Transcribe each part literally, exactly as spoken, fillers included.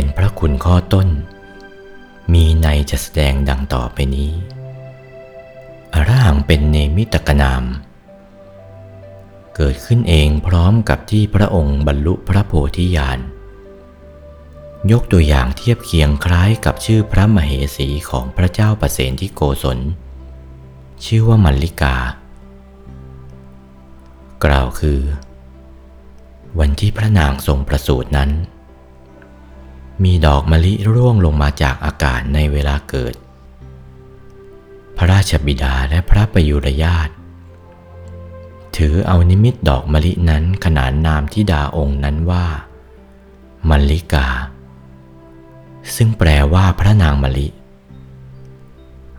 เป็นพระคุณข้อต้นมีในจะแสดงดังต่อไปนี้อรหังเป็นเนมิตกนามเกิดขึ้นเองพร้อมกับที่พระองค์บรรลุพระโพธิญาณยกตัวอย่างเทียบเคียงคล้ายกับชื่อพระมเหสีของพระเจ้าปเสนทิโกศลชื่อว่ามัลลิกากล่าวคือวันที่พระนางทรงประสูตินั้นมีดอกมะลิร่วงลงมาจากอากาศในเวลาเกิดพระราชบิดาและพระประยุรญาติถือเอานิมิตดอกมะลินั้นขนานนามธิดาองค์นั้นว่ามัลลิกาซึ่งแปลว่าพระนางมะลิ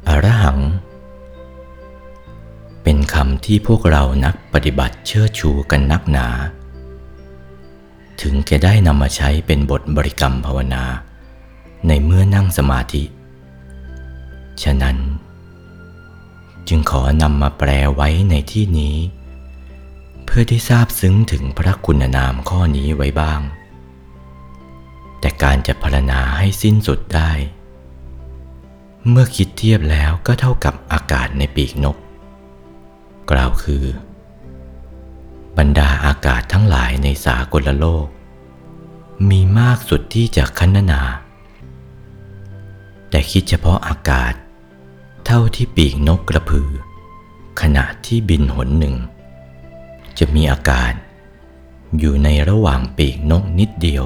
อรหังเป็นคำที่พวกเรานักปฏิบัติเชิดชูกันนักหนาถึงจะได้นำมาใช้เป็นบทบริกรรมภาวนาในเมื่อนั่งสมาธิฉะนั้นจึงขอนำมาแปลไว้ในที่นี้เพื่อที่ทราบซึ้งถึงพระคุณนามข้อนี้ไว้บ้างแต่การจะพรรณนาให้สิ้นสุดได้เมื่อคิดเทียบแล้วก็เท่ากับอากาศในปีกนกกล่าวคือบรรดาอากาศทั้งหลายในสากลโลกมีมากสุดที่จะครรณนาแต่คิดเฉพาะอากาศเท่าที่ปีกนกกระพือขณะที่บินหนหนึ่งจะมีอากาศอยู่ในระหว่างปีกนกนิดเดียว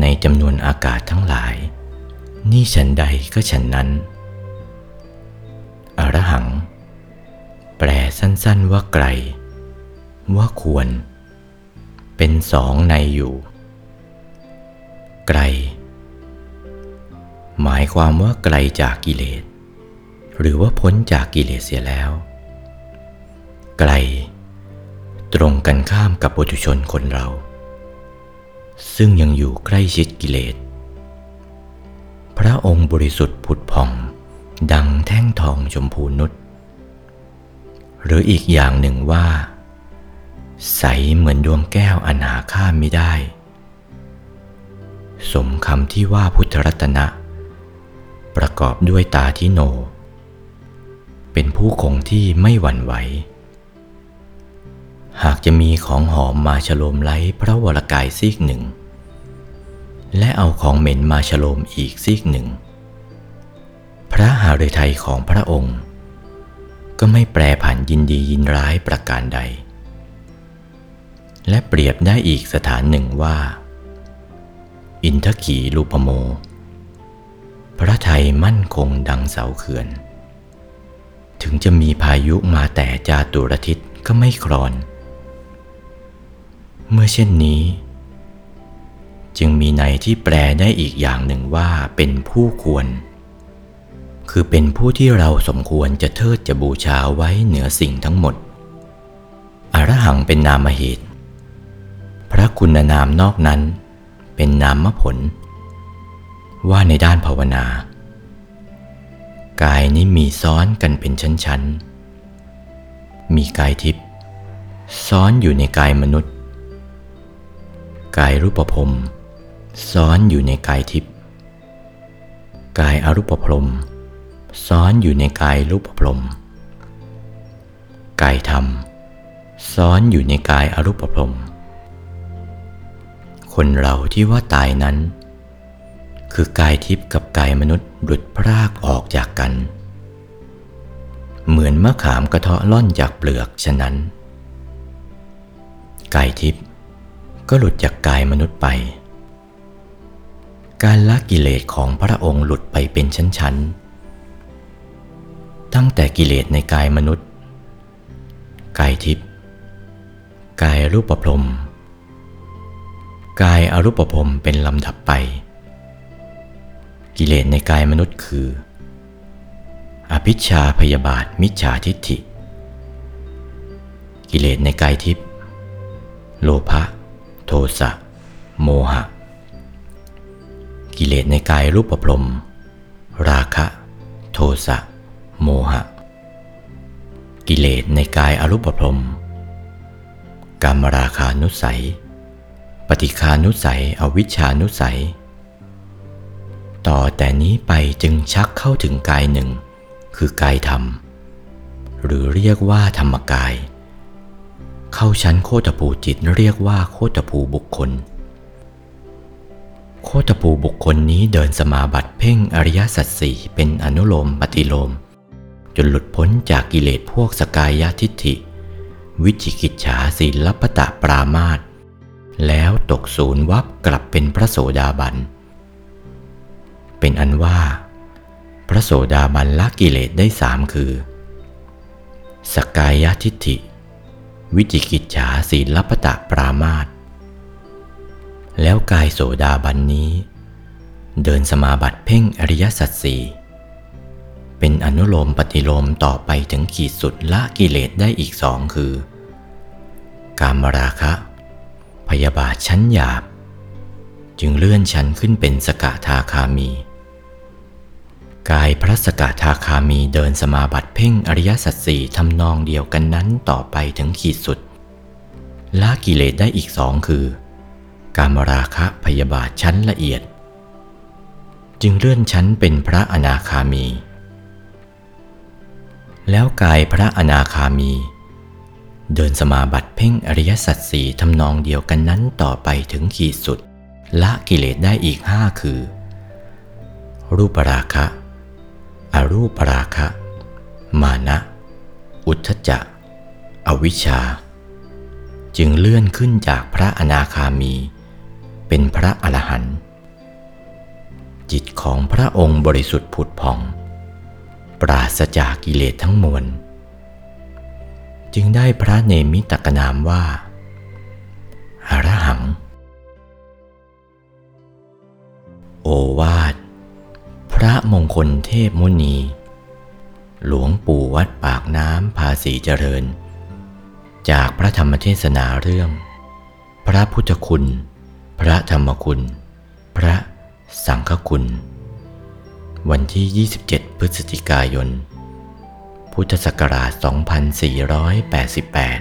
ในจำนวนอากาศทั้งหลายนี่ฉันใดก็ฉันนั้นอรหังแปลสั้นๆว่าไกลว่าควรเป็นสองในอยู่ไกลหมายความว่าไกลจากกิเลสหรือว่าพ้นจากกิเลสเสียแล้วไกลตรงกันข้ามกับปุถุชนคนเราซึ่งยังอยู่ใกล้ชิดกิเลสพระองค์บริสุทธิ์ผุดผ่องดังแท่งทองชมพูนุชหรืออีกอย่างหนึ่งว่าใสเหมือนดวงแก้วอันหาค่ามิได้สมคำที่ว่าพุทธรัตนะประกอบด้วยตาทิโนเป็นผู้คงที่ไม่หวั่นไหวหากจะมีของหอมมาฉโลมไล้พระวรกายซีกหนึ่งและเอาของเหม็นมาฉโลมอีกซีกหนึ่งพระหฤทัยของพระองค์ก็ไม่แปรผันยินดียินร้ายประการใดและเปรียบได้อีกสถานหนึ่งว่าอินทขีลูปโมพระทัยมั่นคงดังเสาเขื่อนถึงจะมีพายุมาแต่จาตุรทิศก็ไม่คลอนเมื่อเช่นนี้จึงมีในที่แปลได้อีกอย่างหนึ่งว่าเป็นผู้ควรคือเป็นผู้ที่เราสมควรจะเทิดจะบูชาไว้เหนือสิ่งทั้งหมดอรหังเป็นนามเหตุพระคุณนามนอกนั้นเป็นนามผลว่าในด้านภาวนากายนี้มีซ้อนกันเป็นชั้นๆมีกายทิพย์ซ้อนอยู่ในกายมนุษย์กายรูปพรหมซ้อนอยู่ในกายทิพย์กายอรูปพรหมซ้อนอยู่ในกายรูปพรหมกายธรรมซ้อนอยู่ในกายอรูปพรหมคนเราที่ว่าตายนั้นคือกายทิพย์กับกายมนุษย์หลุดพรากออกจากกันเหมือนมะขามกระเทาะล่อนจากเปลือกฉะนั้นกายทิพย์ก็หลุดจากกายมนุษย์ไปการละกิเลสของพระองค์หลุดไปเป็นชั้นๆตั้งแต่กิเลสในกายมนุษย์กายทิพย์กายรูปพรหมกายอรูปพรหมเป็นลำดับไปกิเลสในกายมนุษย์คืออภิชฌาพยาบาทมิจฉาทิฏฐิกิเลสในกายทิพย์โลภะโทสะโมหะกิเลสในกายรูปพรหมราคะโทสะโมหะกิเลสในกายอรูปพรหมกามราคานุสัยปฏิฆานุสัยอวิชชานุสัย ต่อแต่นี้ไปจึงชักเข้าถึงกายหนึ่งคือกายธรรมหรือเรียกว่าธรรมกายเข้าชั้นโคตภูจิตเรียกว่าโคตภูบุคคลโคตภูบุคคลนี้เดินสมาบัติเพ่งอริยสัจสี่เป็นอนุโลมปฏิโลมจนหลุดพ้นจากกิเลสพวกสกายทิฏฐิวิจิกิจฉาศีลัพพตปรามาสแล้วตกศูนย์วับกลับเป็นพระโสดาบันเป็นอันว่าพระโสดาบันละกิเลสได้สามคือสกายทิฏฐิวิจิกิจฉาศีลัพพตปรามาสแล้วกายโสดาบันนี้เดินสมาบัติเพ่งอริยสัจสี่เป็นอนุโลมปฏิโลมต่อไปถึงขีดสุดละกิเลสได้อีกสองคือกามราคะพยาบาทชั้นหยาบจึงเลื่อนชั้นขึ้นเป็นสกทาคามีกายพระสกทาคามีเดินสมาบัติเพ่งอริยสัจสี่ทำนองเดียวกันนั้นต่อไปถึงขีดสุดละกิเลสได้อีกสองคือกามราคะพยาบาทชั้นละเอียดจึงเลื่อนชั้นเป็นพระอนาคามีแล้วกายพระอนาคามีเดินสมาบัติเพ่งอริยสัจสี่ทำนองเดียวกันนั้นต่อไปถึงขีดสุดละกิเลสได้อีกห้าคือรูปราคะอรูปราคะมานะอุทธัจจะอวิชชาจึงเลื่อนขึ้นจากพระอนาคามีเป็นพระอรหันต์จิตของพระองค์บริสุทธิ์ผุดผ่องปราศจากกิเลสทั้งมวลจึงได้พระเนมิตกนามว่าอรหังโอวาทพระมงคลเทพมุนีหลวงปู่วัดปากน้ำภาษีเจริญจากพระธรรมเทศนาเรื่องพระพุทธคุณพระธรรมคุณพระสังฆคุณวันที่ ยี่สิบเจ็ด พฤศจิกายน พุทธศักราช สองพันสี่ร้อยแปดสิบแปด